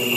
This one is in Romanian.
Amin.